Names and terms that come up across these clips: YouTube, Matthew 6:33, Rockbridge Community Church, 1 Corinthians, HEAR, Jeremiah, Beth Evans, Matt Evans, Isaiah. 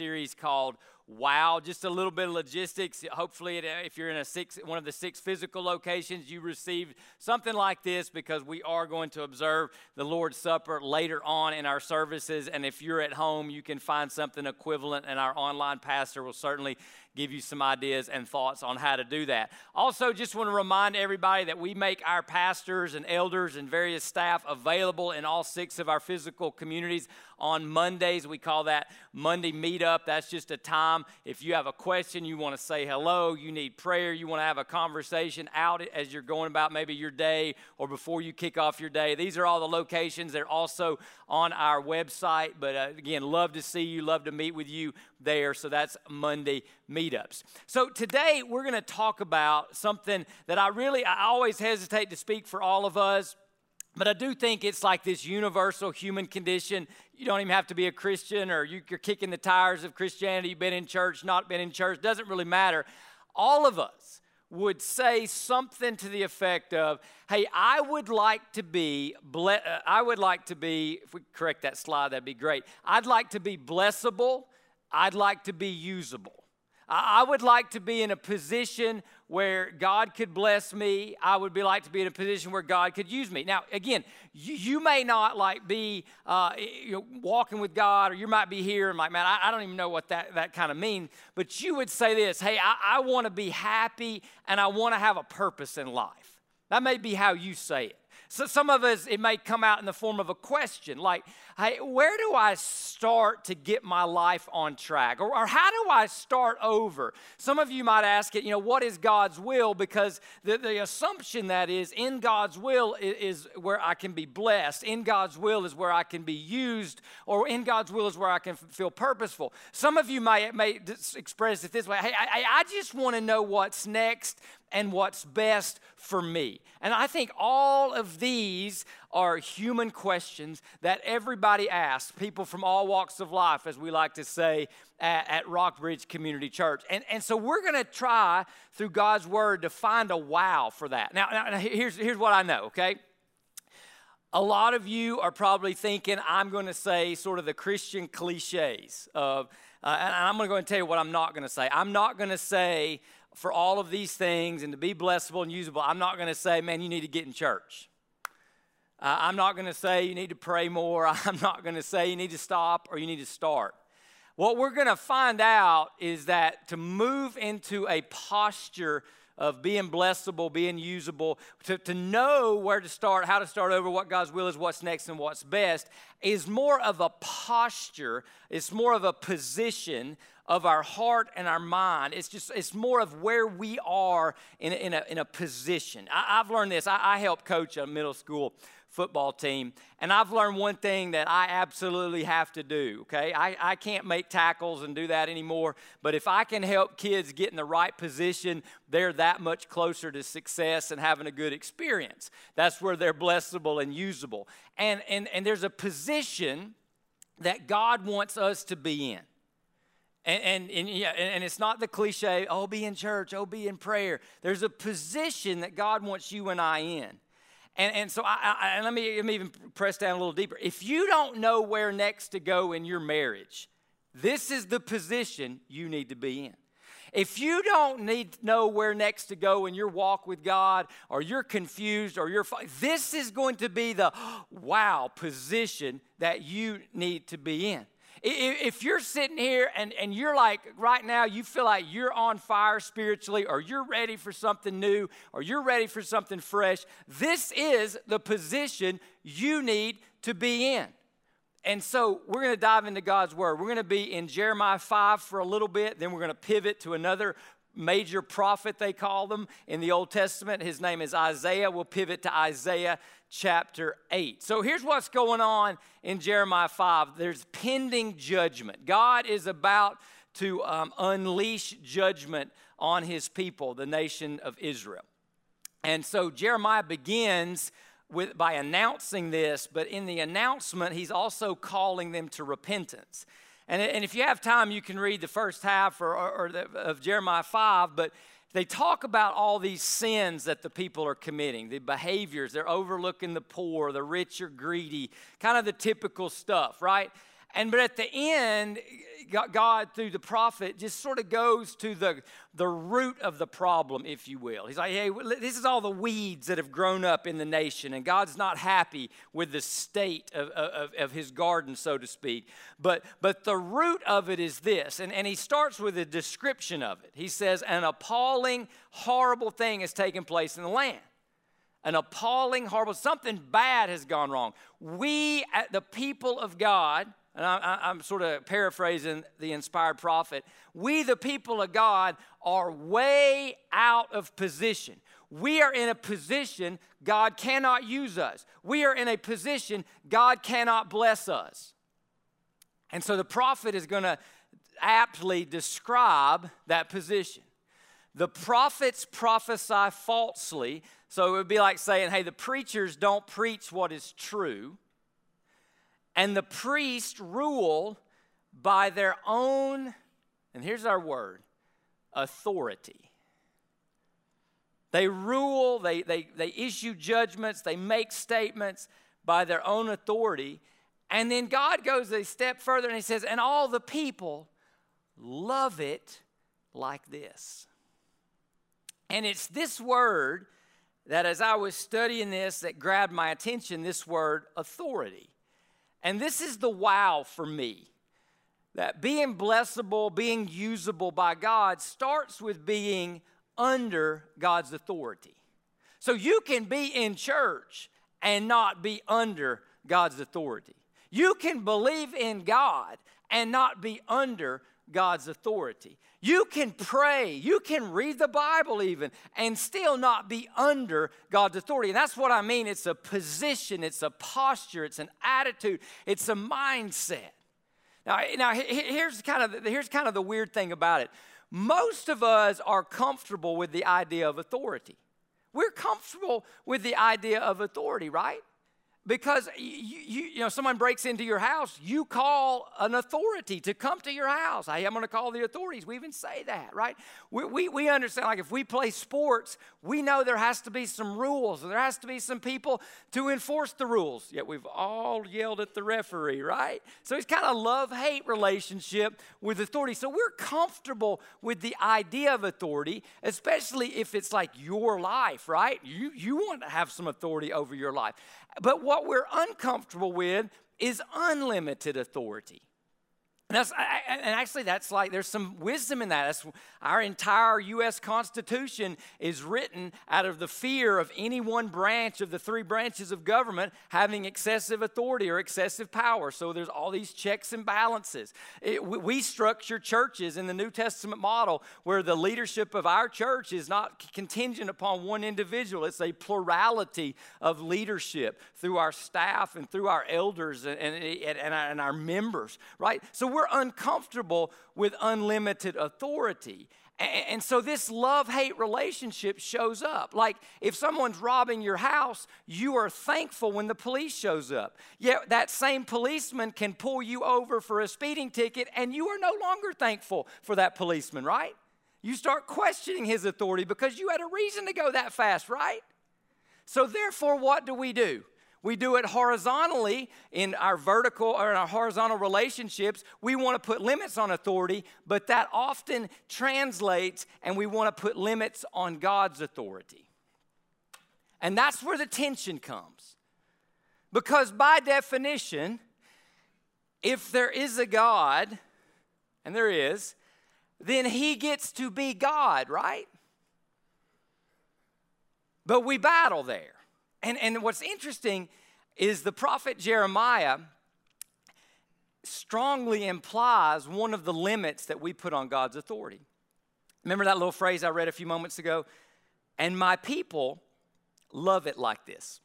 series called Wow. Just a little bit of logistics. Hopefully, if you're in one of the six physical locations, you received something like this, because we are going to observe the Lord's Supper later on in our services. And if you're at home, you can find something equivalent, and our online pastor will certainly give you some ideas and thoughts on how to do that. Also, just want to remind everybody that we make our pastors and elders and various staff available in all six of our physical communities on Mondays. We call that Monday Meetup. That's just a time if you have a question, you want to say hello, you need prayer, you want to have a conversation out as you're going about maybe your day or before you kick off your day. These are all the locations. They're also on our website. But again, love to see you, love to meet with you there. So that's Monday Meetups. So today we're going to talk about something that I always hesitate to speak for all of us, but I do think it's like this universal human condition. You don't even have to be a Christian, or you're kicking the tires of Christianity. You've been in church, not been in church, doesn't really matter. All of us would say something to the effect of, hey, if we correct that slide, that'd be great. I'd like to be blessable. I'd like to be usable. I would like to be in a position where God could bless me. I would like to be in a position where God could use me. Now, again, you may not be walking with God, or you might be here and man, I don't even know what that kind of means. But you would say this, hey, I want to be happy and I want to have a purpose in life. That may be how you say it. So some of us, it may come out in the form of a question like, hey, where do I start to get my life on track? Or how do I start over? Some of you might ask it, what is God's will? Because the assumption that is in God's will is where I can be blessed. In God's will is where I can be used, or in God's will is where I can feel purposeful. Some of you may express it this way, hey, I just want to know what's next and what's best for me. And I think all of these are human questions that everybody asks, people from all walks of life, as we like to say at Rockbridge Community Church. And so we're going to try through God's Word to find a wow for that. Now here's what I know, okay? A lot of you are probably thinking I'm going to say sort of the Christian cliches of, and I'm going to go and tell you what I'm not going to say. I'm not going to say, for all of these things and to be blessable and usable, I'm not going to say, man, you need to get in church. I'm not going to say you need to pray more. I'm not going to say you need to stop or you need to start. What we're going to find out is that to move into a posture of being blessable, being usable, to know where to start, how to start over, what God's will is, what's next, and what's best, is more of a posture. It's more of a position of our heart and our mind. It's more of where we are in a position. I've learned this. I help coach a middle school football team, and I've learned one thing that I absolutely have to do, okay? I can't make tackles and do that anymore, but if I can help kids get in the right position, they're that much closer to success and having a good experience. That's where they're blessable and usable. And there's a position that God wants us to be in. And it's not the cliche, oh, be in church, oh, be in prayer. There's a position that God wants you and I in. And so let me even press down a little deeper. If you don't know where next to go in your marriage, this is the position you need to be in. If you don't know where next to go in your walk with God, or you're confused, or this is going to be the wow position that you need to be in. If you're sitting here and you're like right now, you feel like you're on fire spiritually, or you're ready for something new, or you're ready for something fresh, this is the position you need to be in. And so we're going to dive into God's Word. We're going to be in Jeremiah 5 for a little bit. Then we're going to pivot to another major prophet, they call them, in the Old Testament. His name is Isaiah. We'll pivot to Isaiah chapter 8. So here's what's going on in Jeremiah 5. There's pending judgment. God is about to unleash judgment on his people, the nation of Israel. And so Jeremiah begins by announcing this, but in the announcement, he's also calling them to repentance. And if you have time, you can read the first half of Jeremiah 5, but they talk about all these sins that the people are committing, the behaviors. They're overlooking the poor, the rich are greedy, kind of the typical stuff, right? And but at the end, God, through the prophet, just sort of goes to the root of the problem, if you will. He's like, hey, this is all the weeds that have grown up in the nation, and God's not happy with the state of his garden, so to speak. But the root of it is this, and he starts with a description of it. He says, an appalling, horrible thing has taken place in the land. An appalling, horrible, something bad has gone wrong. We, the people of God, and I'm sort of paraphrasing the inspired prophet, we, the people of God, are way out of position. We are in a position God cannot use us. We are in a position God cannot bless us. And so the prophet is going to aptly describe that position. The prophets prophesy falsely. So it would be like saying, hey, the preachers don't preach what is true, and the priests rule by their own, and here's our word, authority. They rule, they issue judgments, they make statements by their own authority. And then God goes a step further and he says, and all the people love it like this. And it's this word that as I was studying this, that grabbed my attention, this word authority. And this is the wow for me, that being blessable, being usable by God starts with being under God's authority. So you can be in church and not be under God's authority. You can believe in God and not be under God's authority. You can pray, you can read the Bible even, and still not be under God's authority. And that's what I mean. It's a position, it's a posture, it's an attitude, it's a mindset. Now here's kind of the weird thing about it. Most of us are comfortable with the idea of authority. We're comfortable with the idea of authority, right? Because you know, someone breaks into your house, you call an authority to come to your house. Hey, I'm going to call the authorities. We even say that, right? We understand, like if we play sports, we know there has to be some rules, and there has to be some people to enforce the rules. Yet we've all yelled at the referee, right? So it's kind of a love-hate relationship with authority. So we're comfortable with the idea of authority, especially if it's like your life, right? You want to have some authority over your life. But what we're uncomfortable with is unlimited authority. And actually that's like, there's some wisdom in that. That's, our entire U.S. Constitution is written out of the fear of any one branch of the three branches of government having excessive authority or excessive power. So there's all these checks and balances. We structure churches in the New Testament model where the leadership of our church is not contingent upon one individual. It's a plurality of leadership through our staff and through our elders and our members, right? So we're uncomfortable with unlimited authority. And so this love-hate relationship shows up. Like if someone's robbing your house, you are thankful when the police shows up. Yet that same policeman can pull you over for a speeding ticket and you are no longer thankful for that policeman, right? You start questioning his authority because you had a reason to go that fast, right? So therefore, what do? We do it horizontally in our vertical or in our horizontal relationships. We want to put limits on authority, but that often translates and we want to put limits on God's authority. And that's where the tension comes. Because by definition, if there is a God, and there is, then he gets to be God, right? But we battle there. And what's interesting is the prophet Jeremiah strongly implies one of the limits that we put on God's authority. Remember that little phrase I read a few moments ago? And my people love it like this.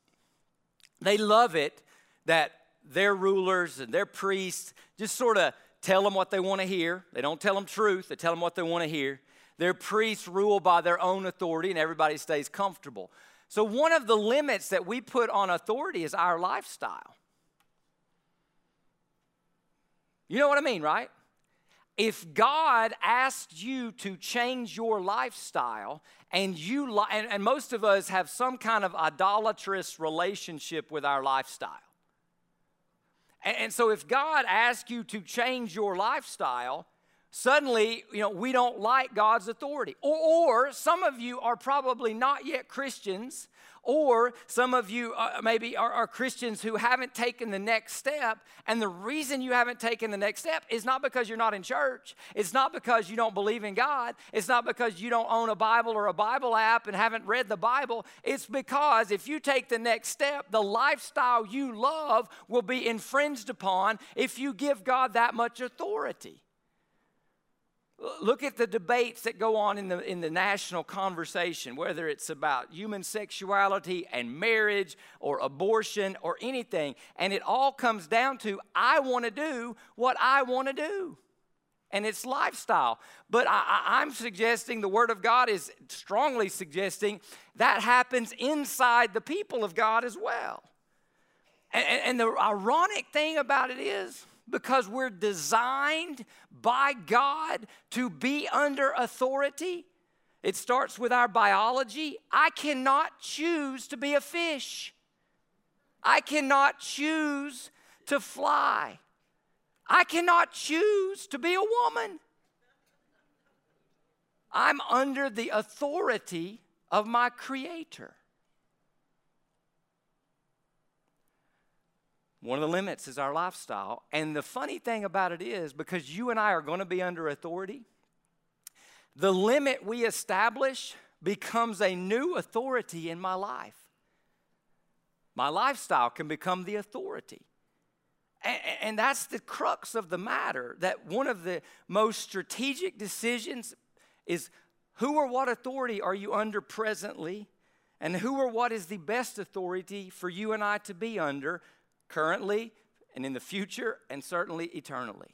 They love it that their rulers and their priests just sort of tell them what they want to hear. They don't tell them truth. They tell them what they want to hear. Their priests rule by their own authority, and everybody stays comfortable. So one of the limits that we put on authority is our lifestyle. You know what I mean, right? If God asked you to change your lifestyle, and and most of us have some kind of idolatrous relationship with our lifestyle. And so if God asks you to change your lifestyle, suddenly, you know, we don't like God's authority. Or some of you are probably not yet Christians, or some of you maybe are Christians who haven't taken the next step, and the reason you haven't taken the next step is not because you're not in church. It's not because you don't believe in God. It's not because you don't own a Bible or a Bible app and haven't read the Bible. It's because if you take the next step, the lifestyle you love will be infringed upon if you give God that much authority. Look at the debates that go on in the national conversation, whether it's about human sexuality and marriage or abortion or anything. And it all comes down to, I want to do what I want to do. And it's lifestyle. But I'm suggesting, the Word of God is strongly suggesting, that happens inside the people of God as well. And the ironic thing about it is, because we're designed by God to be under authority. It starts with our biology. I cannot choose to be a fish. I cannot choose to fly. I cannot choose to be a woman. I'm under the authority of my Creator. One of the limits is our lifestyle. And the funny thing about it is, because you and I are going to be under authority, the limit we establish becomes a new authority in my life. My lifestyle can become the authority. And that's the crux of the matter, that one of the most strategic decisions is, who or what authority are you under presently, and who or what is the best authority for you and I to be under currently and in the future and certainly eternally.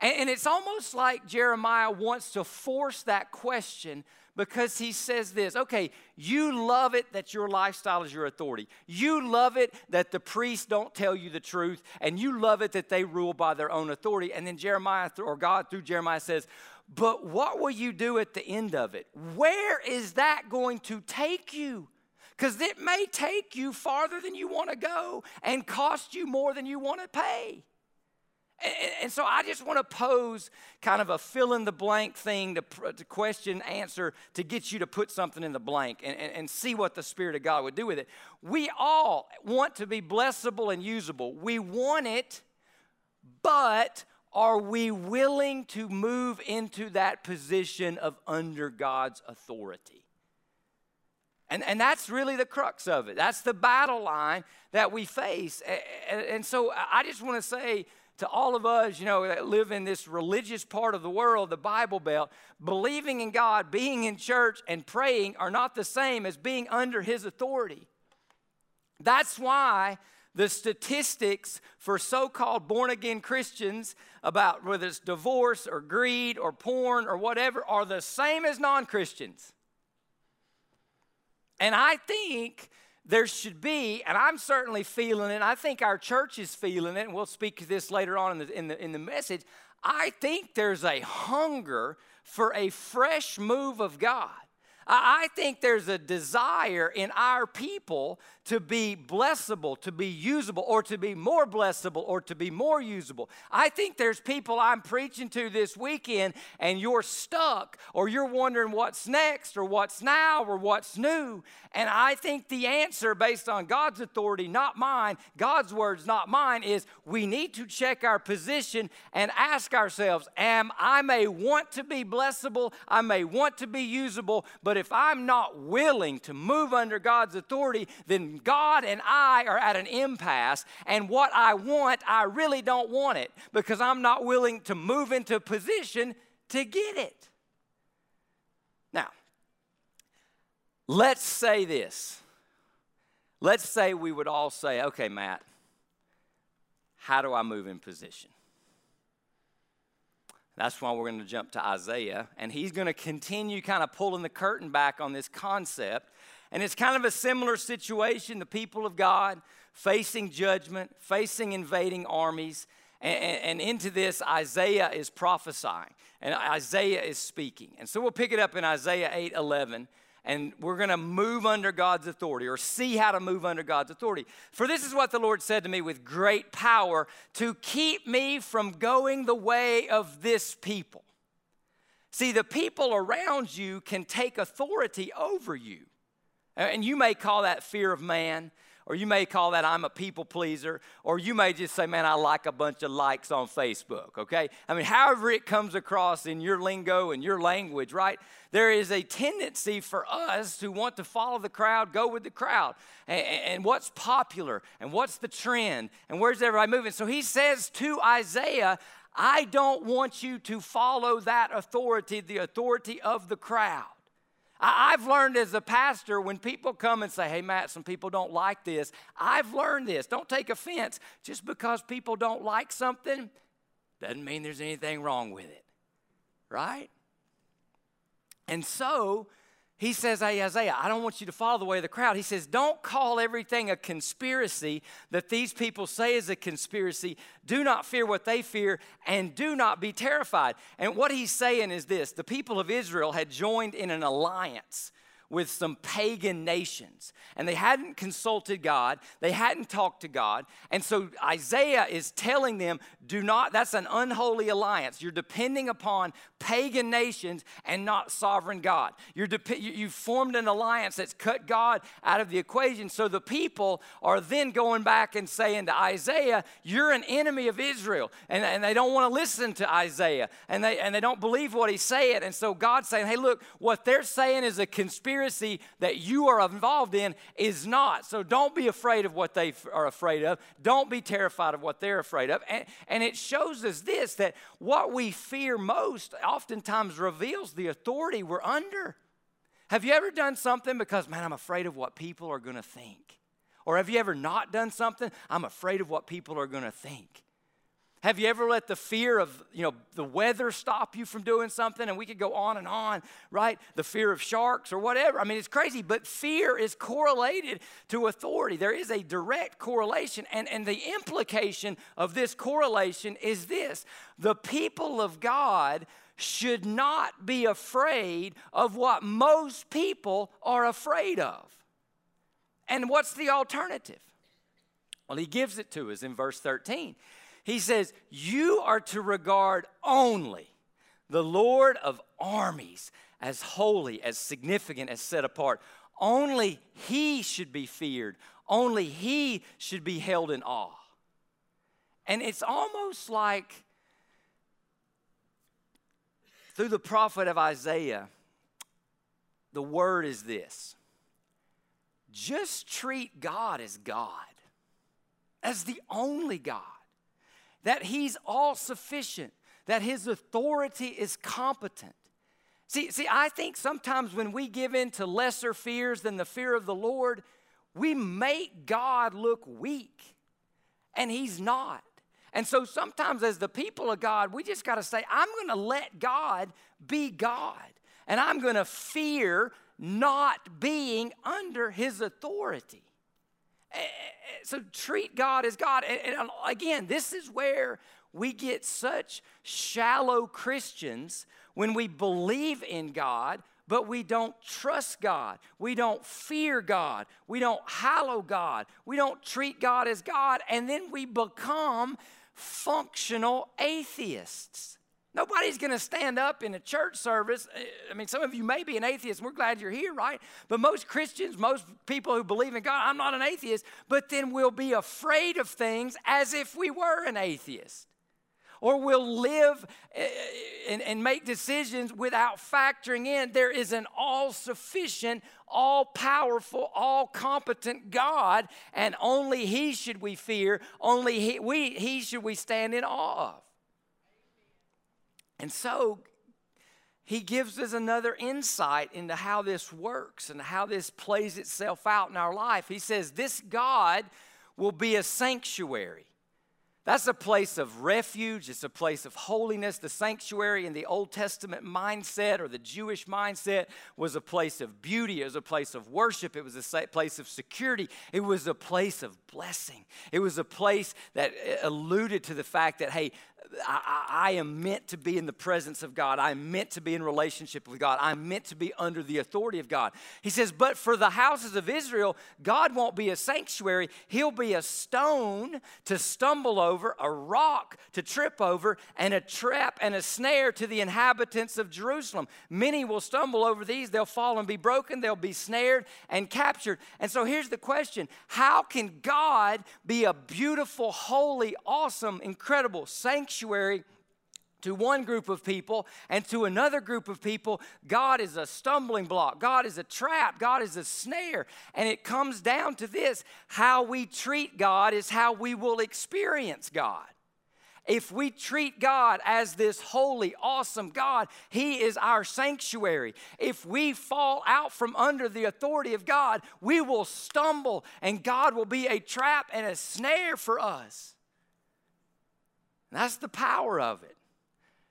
And it's almost like Jeremiah wants to force that question, because he says this, okay, you love it that your lifestyle is your authority. You love it that the priests don't tell you the truth, and you love it that they rule by their own authority. And then Jeremiah, or God through Jeremiah, says, but what will you do at the end of it? Where is that going to take you? Because it may take you farther than you want to go and cost you more than you want to pay. And so I just want to pose kind of a fill-in-the-blank thing, to question, answer, to get you to put something in the blank and see what the Spirit of God would do with it. We all want to be blessable and usable. We want it, but are we willing to move into that position of under God's authority? And that's really the crux of it. That's the battle line that we face. And so I just want to say to all of us, you know, that live in this religious part of the world, the Bible Belt, believing in God, being in church, and praying are not the same as being under His authority. That's why the statistics for so-called born-again Christians about whether it's divorce or greed or porn or whatever are the same as non-Christians. And I think there should be, and I'm certainly feeling it, I think our church is feeling it, and we'll speak to this later on in the message. I think there's a hunger for a fresh move of God. I think there's a desire in our people to be blessable, to be usable, or to be more blessable, or to be more usable. I think there's people I'm preaching to this weekend, and you're stuck, or you're wondering what's next, or what's now, or what's new. And I think the answer, based on God's authority, not mine, God's words, not mine, is we need to check our position and ask ourselves, I may want to be blessable, I may want to be usable, but if I'm not willing to move under God's authority, then God and I are at an impasse. And what I want, I really don't want it, because I'm not willing to move into a position to get it. Now, let's say this. Let's say we would all say, okay, Matt, how do I move in position? That's why we're going to jump to Isaiah, and he's going to continue kind of pulling the curtain back on this concept. And it's kind of a similar situation, the people of God facing judgment, facing invading armies, and into this Isaiah is prophesying, and Isaiah is speaking. And so we'll pick it up in Isaiah 8:11, and we're going to move under God's authority, or see how to move under God's authority. For this is what the Lord said to me with great power, to keep me from going the way of this people. See, the people around you can take authority over you. And you may call that fear of man, or you may call that I'm a people pleaser, or you may just say, man, I like a bunch of likes on Facebook, okay? I mean, however it comes across in your lingo and your language, right? There is a tendency for us to want to follow the crowd, go with the crowd, and what's popular, and what's the trend, and where's everybody moving? So he says to Isaiah, I don't want you to follow that authority, the authority of the crowd. I've learned as a pastor, when people come and say, hey, Matt, some people don't like this. I've learned this. Don't take offense. Just because people don't like something doesn't mean there's anything wrong with it, right? And so he says, hey, Isaiah, I don't want you to follow the way of the crowd. He says, don't call everything a conspiracy that these people say is a conspiracy. Do not fear what they fear, and do not be terrified. And what he's saying is this. The people of Israel had joined in an alliance with some pagan nations, and they hadn't consulted God. They hadn't talked to God. And so Isaiah is telling them, do not, that's an unholy alliance. You're depending upon pagan nations and not sovereign God. You've formed an alliance that's cut God out of the equation. So the people are then going back and saying to Isaiah, you're an enemy of Israel. And they don't want to listen to Isaiah, and they don't believe what he's saying. And so God's saying, hey, look, what they're saying is a conspiracy that you are involved in is not. So don't be afraid of what they are afraid of. Don't be terrified of what they're afraid of. And it shows us this, that what we fear most oftentimes reveals the authority we're under. Have you ever done something because, man, I'm afraid of what people are going to think? Or have you ever not done something? I'm afraid of what people are going to think. Have you ever let the fear of, the weather stop you from doing something? And we could go on, right? The fear of sharks or whatever. I mean, it's crazy, but fear is correlated to authority. There is a direct correlation, and the implication of this correlation is this. The people of God should not be afraid of what most people are afraid of. And what's the alternative? Well, he gives it to us in verse 13. He says, you are to regard only the Lord of armies as holy, as significant, as set apart. Only he should be feared. Only he should be held in awe. And it's almost like through the prophet of Isaiah, the word is this. Just treat God as God, as the only God. That he's all-sufficient, that his authority is competent. See, I think sometimes when we give in to lesser fears than the fear of the Lord, we make God look weak, and he's not. And so sometimes as the people of God, we just got to say, I'm going to let God be God, and I'm going to fear not being under his authority. So treat God as God. And again, this is where we get such shallow Christians when we believe in God, but we don't trust God. We don't fear God. We don't hallow God. We don't treat God as God. And then we become functional atheists. Nobody's going to stand up in a church service. I mean, some of you may be an atheist. We're glad you're here, right? But most Christians, most people who believe in God, I'm not an atheist, but then we'll be afraid of things as if we were an atheist. Or we'll live and make decisions without factoring in there is an all-sufficient, all-powerful, all-competent God, and only he should we fear, only he should we stand in awe of. And so he gives us another insight into how this works and how this plays itself out in our life. He says, this God will be a sanctuary. That's a place of refuge. It's a place of holiness. The sanctuary in the Old Testament mindset, or the Jewish mindset, was a place of beauty. It was a place of worship. It was a place of security. It was a place of blessing. It was a place that alluded to the fact that, hey, I am meant to be in the presence of God. I am meant to be in relationship with God. I'm meant to be under the authority of God. He says, but for the houses of Israel, God won't be a sanctuary. He'll be a stone to stumble over, a rock to trip over, and a trap and a snare to the inhabitants of Jerusalem. Many will stumble over these. They'll fall and be broken. They'll be snared and captured. And so here's the question. How can God be a beautiful, holy, awesome, incredible sanctuary to one group of people, and to another group of people, God is a stumbling block. God is a trap. God is a snare. And it comes down to this. How we treat God is how we will experience God. If we treat God as this holy, awesome God, He is our sanctuary. If we fall out from under the authority of God, we will stumble, and God will be a trap and a snare for us. And that's the power of it.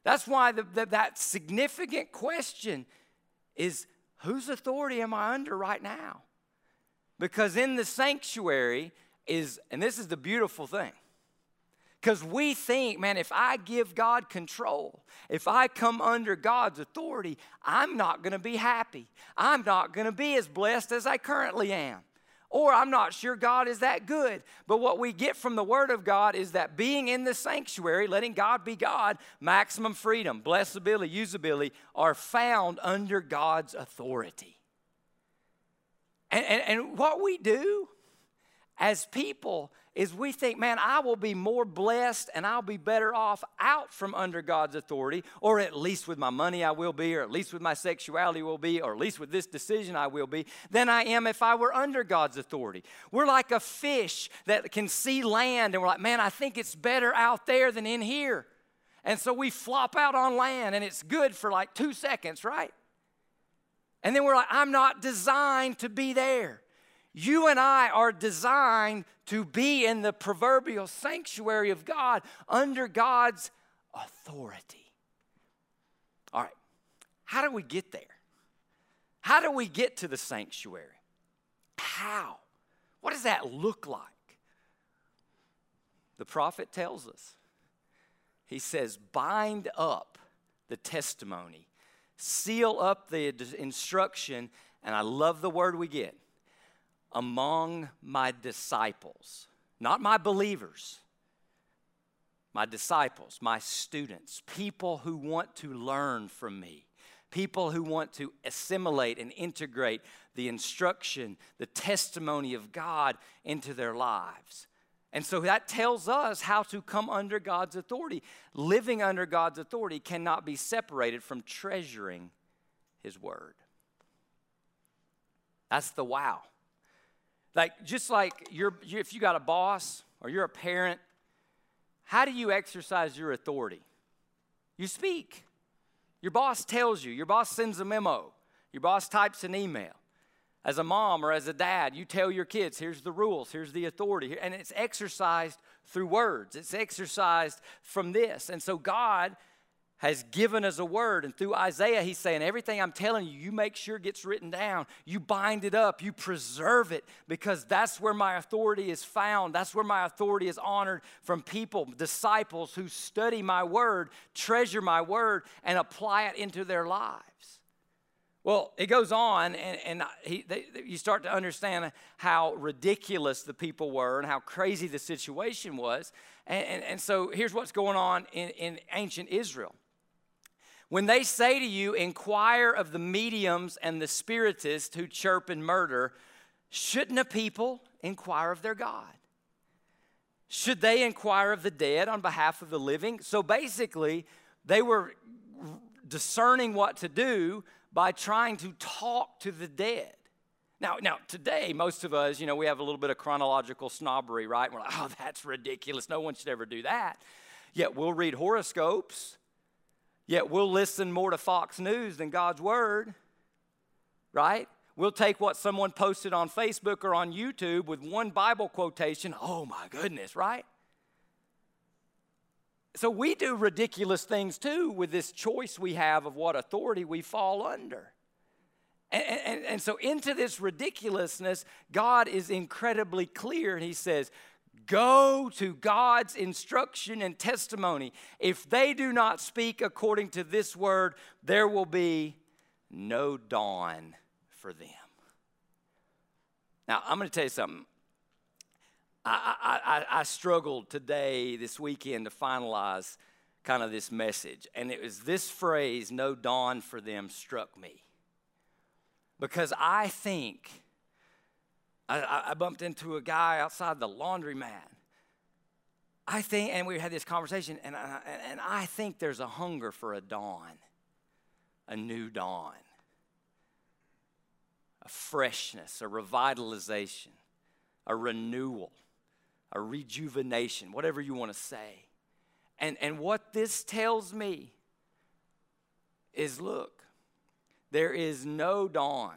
That's why that significant question is, whose authority am I under right now? Because in the sanctuary is, and this is the beautiful thing, because we think, man, if I give God control, if I come under God's authority, I'm not going to be happy. I'm not going to be as blessed as I currently am. Or I'm not sure God is that good. But what we get from the Word of God is that being in the sanctuary, letting God be God, maximum freedom, blessability, usability are found under God's authority. And what we do as people is we think, man, I will be more blessed and I'll be better off out from under God's authority, or at least with my money I will be, or at least with my sexuality will be, or at least with this decision I will be, than I am if I were under God's authority. We're like a fish that can see land, and we're like, man, I think it's better out there than in here. And so we flop out on land, and it's good for like 2 seconds, right? And then we're like, I'm not designed to be there. You and I are designed to be in the proverbial sanctuary of God under God's authority. All right, how do we get there? How do we get to the sanctuary? How? What does that look like? The prophet tells us. He says, bind up the testimony, seal up the instruction, and I love the word we get. Among my disciples, not my believers, my disciples, my students, people who want to learn from me, people who want to assimilate and integrate the instruction, the testimony of God into their lives. And so that tells us how to come under God's authority. Living under God's authority cannot be separated from treasuring His Word. That's the wow. Like, just like if you got a boss or you're a parent, how do you exercise your authority? You speak. Your boss tells you. Your boss sends a memo. Your boss types an email. As a mom or as a dad, you tell your kids, here's the rules, here's the authority. And it's exercised through words. It's exercised from this. And so God has given us a word. And through Isaiah, he's saying, everything I'm telling you, you make sure it gets written down. You bind it up. You preserve it, because that's where my authority is found. That's where my authority is honored, from people, disciples who study my word, treasure my word, and apply it into their lives. Well, it goes on, you start to understand how ridiculous the people were and how crazy the situation was. And so here's what's going on in ancient Israel. When they say to you, inquire of the mediums and the spiritists who chirp and murder, shouldn't a people inquire of their God? Should they inquire of the dead on behalf of the living? So basically, they were discerning what to do by trying to talk to the dead. Now today, most of us, we have a little bit of chronological snobbery, right? And we're like, oh, that's ridiculous. No one should ever do that. Yet we'll read horoscopes. Yet we'll listen more to Fox News than God's Word, right? We'll take what someone posted on Facebook or on YouTube with one Bible quotation. Oh, my goodness, right? So we do ridiculous things, too, with this choice we have of what authority we fall under. And so into this ridiculousness, God is incredibly clear. He says, go to God's instruction and testimony. If they do not speak according to this word, there will be no dawn for them. Now, I'm going to tell you something. I struggled today, this weekend, to finalize kind of this message. And it was this phrase, no dawn for them, struck me. Because I think, I bumped into a guy outside the laundromat. I think, and we had this conversation, and I think there's a hunger for a dawn, a new dawn, a freshness, a revitalization, a renewal, a rejuvenation, whatever you want to say. And what this tells me is, look, there is no dawn.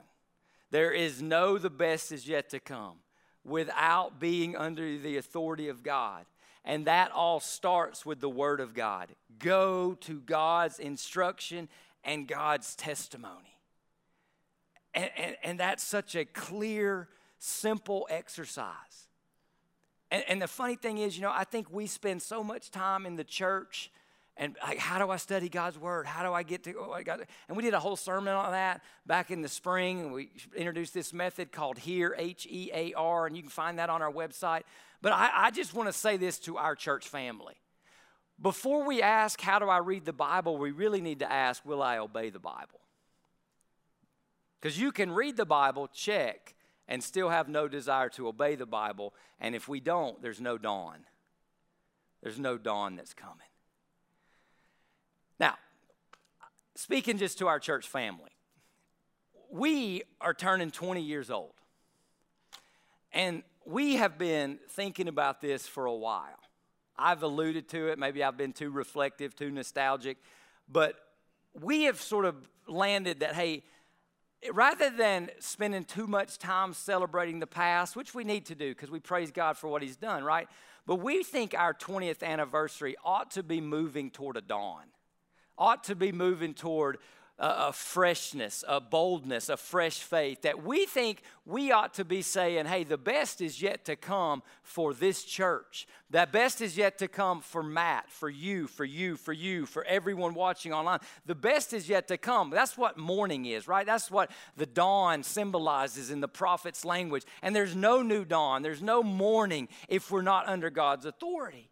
There is no the best is yet to come without being under the authority of God. And that all starts with the Word of God. Go to God's instruction and God's testimony. And that's such a clear, simple exercise. And the funny thing is, you know, I think we spend so much time in the church and like, how do I study God's word? How do I get to God? And we did a whole sermon on that back in the spring. And we introduced this method called HEAR, H-E-A-R, and you can find that on our website. But I just want to say this to our church family. Before we ask, how do I read the Bible, we really need to ask, will I obey the Bible? Because you can read the Bible, check, and still have no desire to obey the Bible. And if we don't, there's no dawn. There's no dawn that's coming. Now, speaking just to our church family, we are turning 20 years old. And we have been thinking about this for a while. I've alluded to it. Maybe I've been too reflective, too nostalgic. But we have sort of landed that, hey, rather than spending too much time celebrating the past, which we need to do because we praise God for what He's done, right? But we think our 20th anniversary ought to be moving toward a dawn. Ought to be moving toward a freshness, a boldness, a fresh faith, that we think we ought to be saying, hey, the best is yet to come for this church. The best is yet to come for Matt, for you, for you, for you, for everyone watching online. The best is yet to come. That's what morning is, right? That's what the dawn symbolizes in the prophet's language. And there's no new dawn. There's no morning if we're not under God's authority.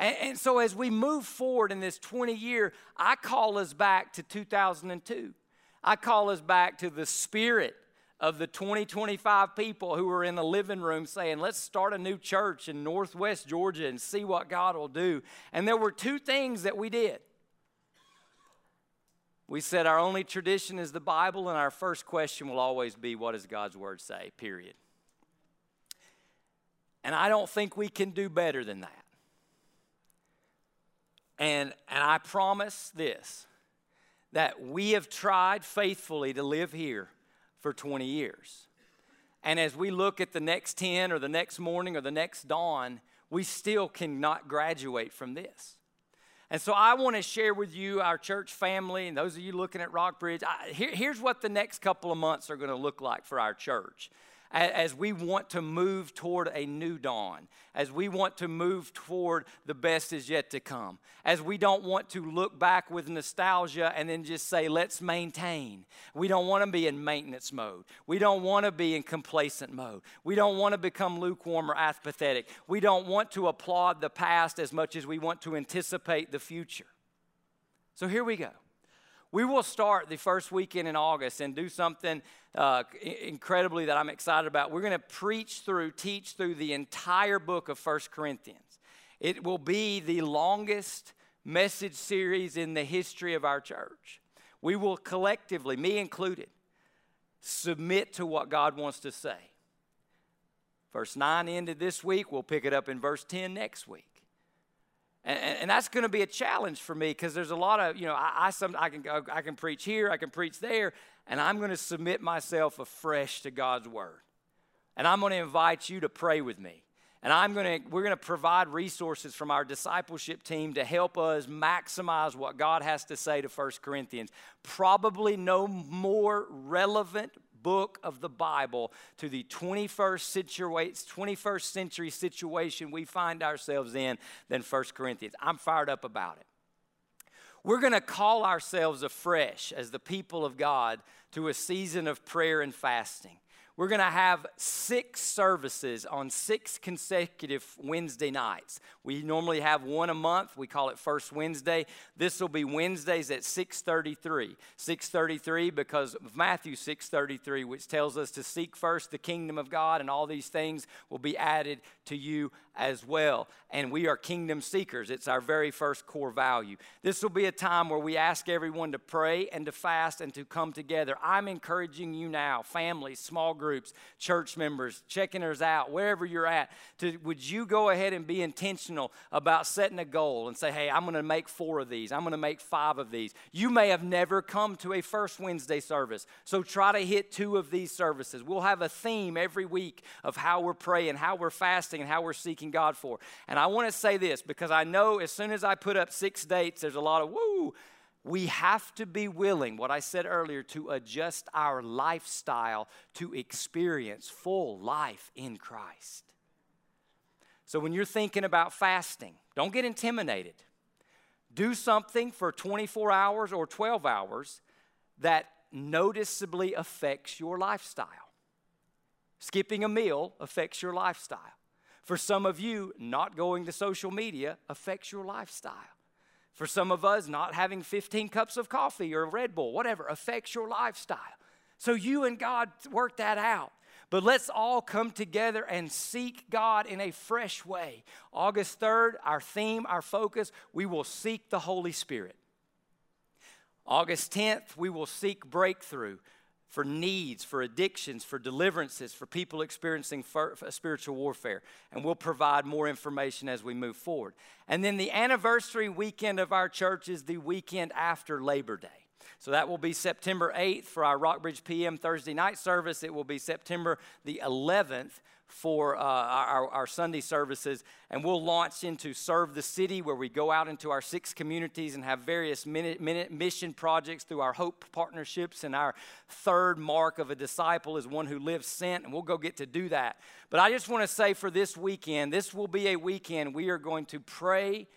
And so as we move forward in this 20-year, I call us back to 2002. I call us back to the spirit of the 25 people who were in the living room saying, let's start a new church in Northwest Georgia and see what God will do. And there were two things that we did. We said our only tradition is the Bible, and our first question will always be, what does God's word say, period. And I don't think we can do better than that. And I promise this, that we have tried faithfully to live here for 20 years. And as we look at the next 10 or the next morning or the next dawn, we still cannot graduate from this. And so I want to share with you, our church family, and those of you looking at Rockbridge, here's what the next couple of months are going to look like for our church. As we want to move toward a new dawn, as we want to move toward the best is yet to come, as we don't want to look back with nostalgia and then just say, let's maintain. We don't want to be in maintenance mode. We don't want to be in complacent mode. We don't want to become lukewarm or apathetic. We don't want to applaud the past as much as we want to anticipate the future. So here we go. We will start the first weekend in August and do something incredibly that I'm excited about. We're going to teach through the entire book of 1 Corinthians. It will be the longest message series in the history of our church. We will collectively, me included, submit to what God wants to say. Verse 9 ended this week. We'll pick it up in verse 10 next week. And that's going to be a challenge for me because there's a lot of, you know, I can preach here, I can preach there, and I'm going to submit myself afresh to God's word. And I'm going to invite you to pray with me. And we're going to provide resources from our discipleship team to help us maximize what God has to say to 1 Corinthians. Probably no more relevant book of the Bible to the 21st century situation we find ourselves in than 1 Corinthians. I'm fired up about it. We're going to call ourselves afresh as the people of God to a season of prayer and fasting. We're going to have 6 services on 6 consecutive Wednesday nights. We normally have one a month. We call it First Wednesday. This will be Wednesdays at 6:33. 6:33 because of Matthew 6:33, which tells us to seek first the kingdom of God, and all these things will be added to you as well. And we are kingdom seekers. It's our very first core value. This will be a time where we ask everyone to pray and to fast and to come together. I'm encouraging you now, families, small groups, church members, checking us out, wherever you're at, would you go ahead and be intentional about setting a goal and say, hey, I'm going to make 4 of these. I'm going to make 5 of these. You may have never come to a First Wednesday service, so try to hit 2 of these services. We'll have a theme every week of how we're praying, how we're fasting, and how we're seeking God for. And I want to say this because I know as soon as I put up 6 dates, there's a lot of woo. We have to be willing, what I said earlier, to adjust our lifestyle to experience full life in Christ. So when you're thinking about fasting, don't get intimidated. Do something for 24 hours or 12 hours that noticeably affects your lifestyle. Skipping a meal affects your lifestyle. For some of you, not going to social media affects your lifestyle. For some of us, not having 15 cups of coffee or Red Bull, whatever, affects your lifestyle. So you and God work that out. But let's all come together and seek God in a fresh way. August 3rd, our theme, our focus, we will seek the Holy Spirit. August 10th, we will seek breakthrough for needs, for addictions, for deliverances, for people experiencing spiritual warfare. And we'll provide more information as we move forward. And then the anniversary weekend of our church is the weekend after Labor Day. So that will be September 8th for our Rockbridge PM Thursday night service. It will be September the 11th for our Sunday services. And we'll launch into Serve the City, where we go out into our 6 communities and have various mission projects through our Hope partnerships. And our third mark of a disciple is one who lives sent, and we'll go get to do that. But I just want to say for this weekend, this will be a weekend we are going to pray,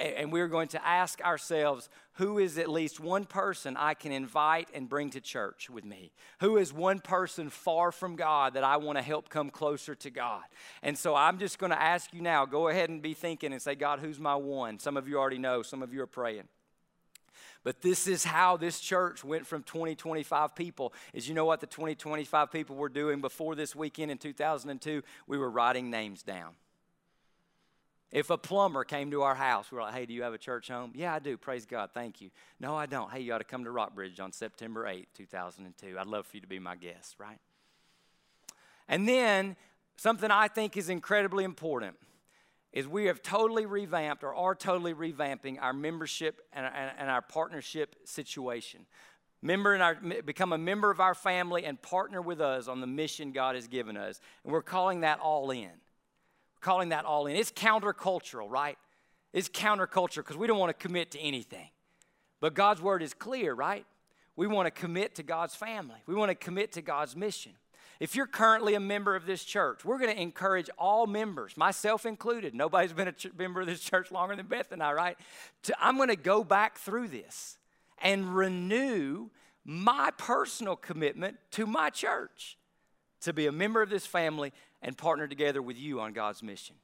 and we're going to ask ourselves, who is at least one person I can invite and bring to church with me? Who is one person far from God that I want to help come closer to God? And so I'm just going to ask you now, go ahead and be thinking and say, God, who's my one? Some of you already know. Some of you are praying. But this is how this church went from 20-25 people. Is you know what the 20-25 people were doing before this weekend in 2002? We were writing names down. If a plumber came to our house, we're like, hey, do you have a church home? Yeah, I do. Praise God. Thank you. No, I don't. Hey, you ought to come to Rockbridge on September 8, 2002. I'd love for you to be my guest, right? And then something I think is incredibly important is we have totally revamped or are totally revamping our membership and our partnership situation. Become a member of our family and partner with us on the mission God has given us. And we're calling that all in. Calling that all in. It's countercultural, right? It's counterculture because we don't want to commit to anything. But God's word is clear, right? We want to commit to God's family. We want to commit to God's mission. If you're currently a member of this church, we're going to encourage all members, myself included. Nobody's been a member of this church longer than Beth and I, right? I'm going to go back through this and renew my personal commitment to my church to be a member of this family and partner together with you on God's mission.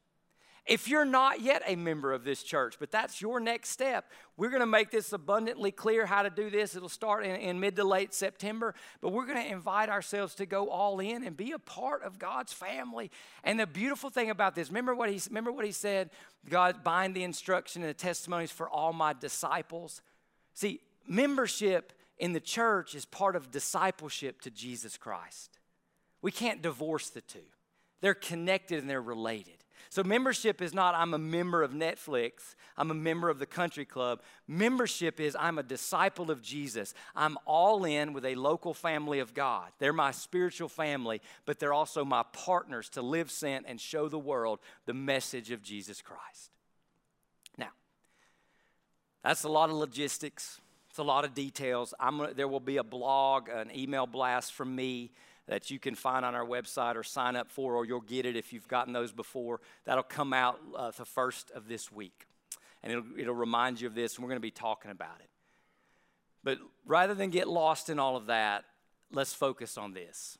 If you're not yet a member of this church, but that's your next step, we're going to make this abundantly clear how to do this. It'll start in mid to late September, but we're going to invite ourselves to go all in and be a part of God's family. And the beautiful thing about this, remember what he said, God, bind the instruction and the testimonies for all my disciples. See, membership in the church is part of discipleship to Jesus Christ. We can't divorce the two. They're connected and they're related. So membership is not I'm a member of Netflix, I'm a member of the country club. Membership is I'm a disciple of Jesus. I'm all in with a local family of God. They're my spiritual family, but they're also my partners to live sent and show the world the message of Jesus Christ. Now, that's a lot of logistics. It's a lot of details. There will be a blog, an email blast from me that you can find on our website or sign up for, or you'll get it if you've gotten those before. That'll come out the first of this week, and it'll remind you of this, and we're going to be talking about it. But rather than get lost in all of that, let's focus on this.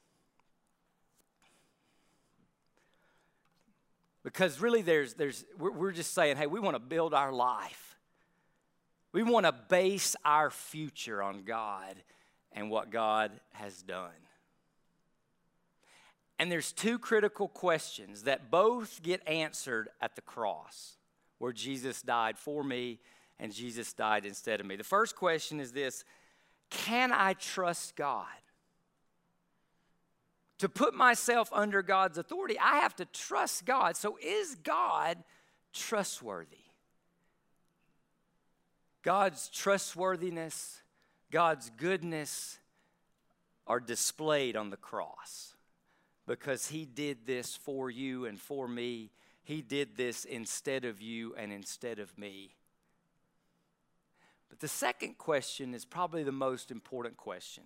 Because really we're just saying, hey, we want to build our life. We want to base our future on God and what God has done. And there's two critical questions that both get answered at the cross, where Jesus died for me and Jesus died instead of me. The first question is this: can I trust God? To put myself under God's authority, I have to trust God. So is God trustworthy? God's trustworthiness, God's goodness are displayed on the cross because he did this for you and for me. He did this instead of you and instead of me. But the second question is probably the most important question.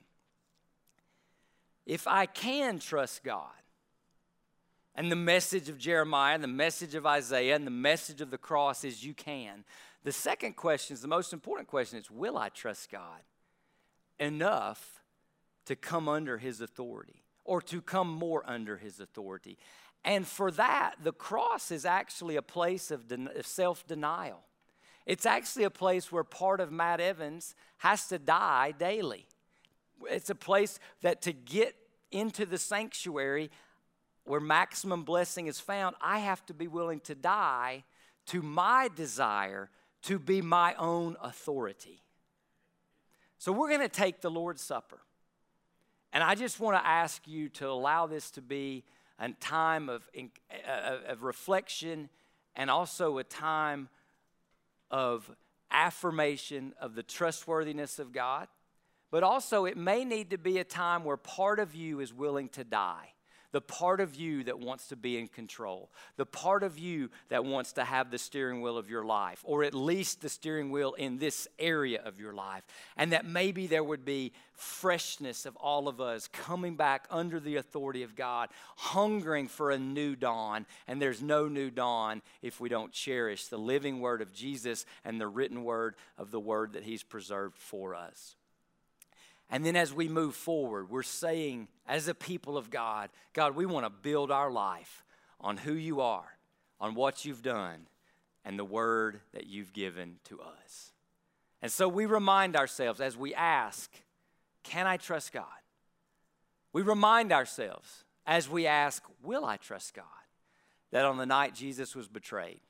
If I can trust God, and the message of Jeremiah, and the message of Isaiah, and the message of the cross is you can. The second question is the most important question. It's, will I trust God enough to come under his authority, or to come more under his authority? And for that, the cross is actually a place of self-denial. It's actually a place where part of Matt Evans has to die daily. It's a place that to get into the sanctuary where maximum blessing is found, I have to be willing to die to my desire to be my own authority. So we're going to take the Lord's Supper. And I just want to ask you to allow this to be a time of reflection, and also a time of affirmation of the trustworthiness of God. But also it may need to be a time where part of you is willing to die. The part of you that wants to be in control. The part of you that wants to have the steering wheel of your life. Or at least the steering wheel in this area of your life. And that maybe there would be freshness of all of us coming back under the authority of God. Hungering for a new dawn. And there's no new dawn if we don't cherish the living word of Jesus. And the written word of the word that he's preserved for us. And then as we move forward, we're saying as a people of God, God, we want to build our life on who you are, on what you've done, and the word that you've given to us. And so we remind ourselves as we ask, can I trust God? We remind ourselves as we ask, will I trust God? That on the night Jesus was betrayed,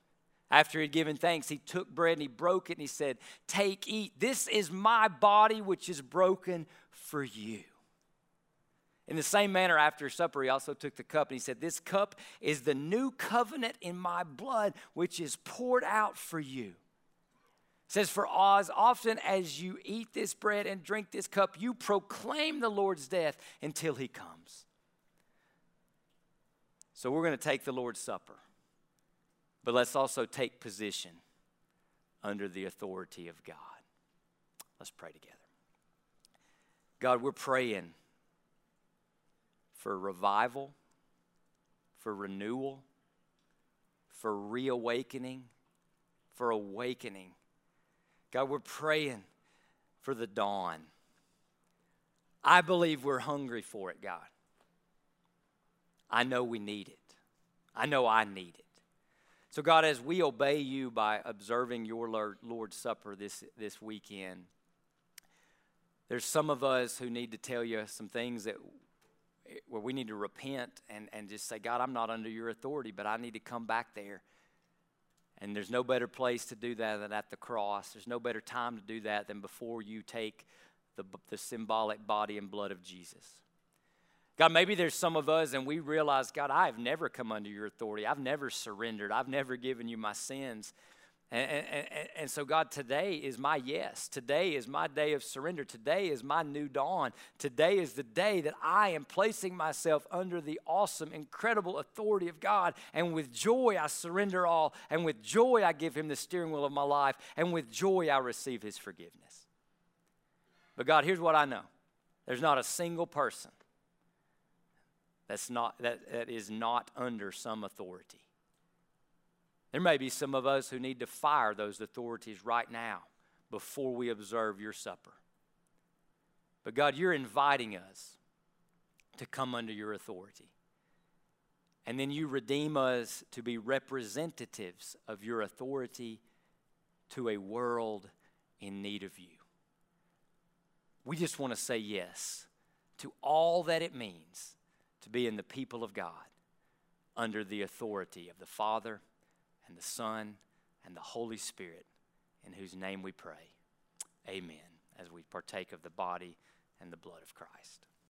after he had given thanks, he took bread and he broke it and he said, take, eat. This is my body which is broken for you. In the same manner, after supper, he also took the cup and he said, this cup is the new covenant in my blood which is poured out for you. It says, for as often as you eat this bread and drink this cup, you proclaim the Lord's death until he comes. So we're going to take the Lord's Supper. But let's also take position under the authority of God. Let's pray together. God, we're praying for revival, for renewal, for reawakening, for awakening. God, we're praying for the dawn. I believe we're hungry for it, God. I know we need it. I know I need it. So God, as we obey you by observing your Lord's Supper this weekend, there's some of us who need to tell you some things where we need to repent and just say, God, I'm not under your authority, but I need to come back there. And there's no better place to do that than at the cross. There's no better time to do that than before you take the symbolic body and blood of Jesus. God, maybe there's some of us and we realize, God, I have never come under your authority. I've never surrendered. I've never given you my sins. And so, God, today is my yes. Today is my day of surrender. Today is my new dawn. Today is the day that I am placing myself under the awesome, incredible authority of God. And with joy, I surrender all. And with joy, I give him the steering wheel of my life. And with joy, I receive his forgiveness. But God, here's what I know. There's not a single person that is not under some authority. There may be some of us who need to fire those authorities right now before we observe your supper. But God, you're inviting us to come under your authority. And then you redeem us to be representatives of your authority to a world in need of you. We just want to say yes to all that it means to be in the people of God under the authority of the Father and the Son and the Holy Spirit, in whose name we pray. Amen. As we partake of the body and the blood of Christ.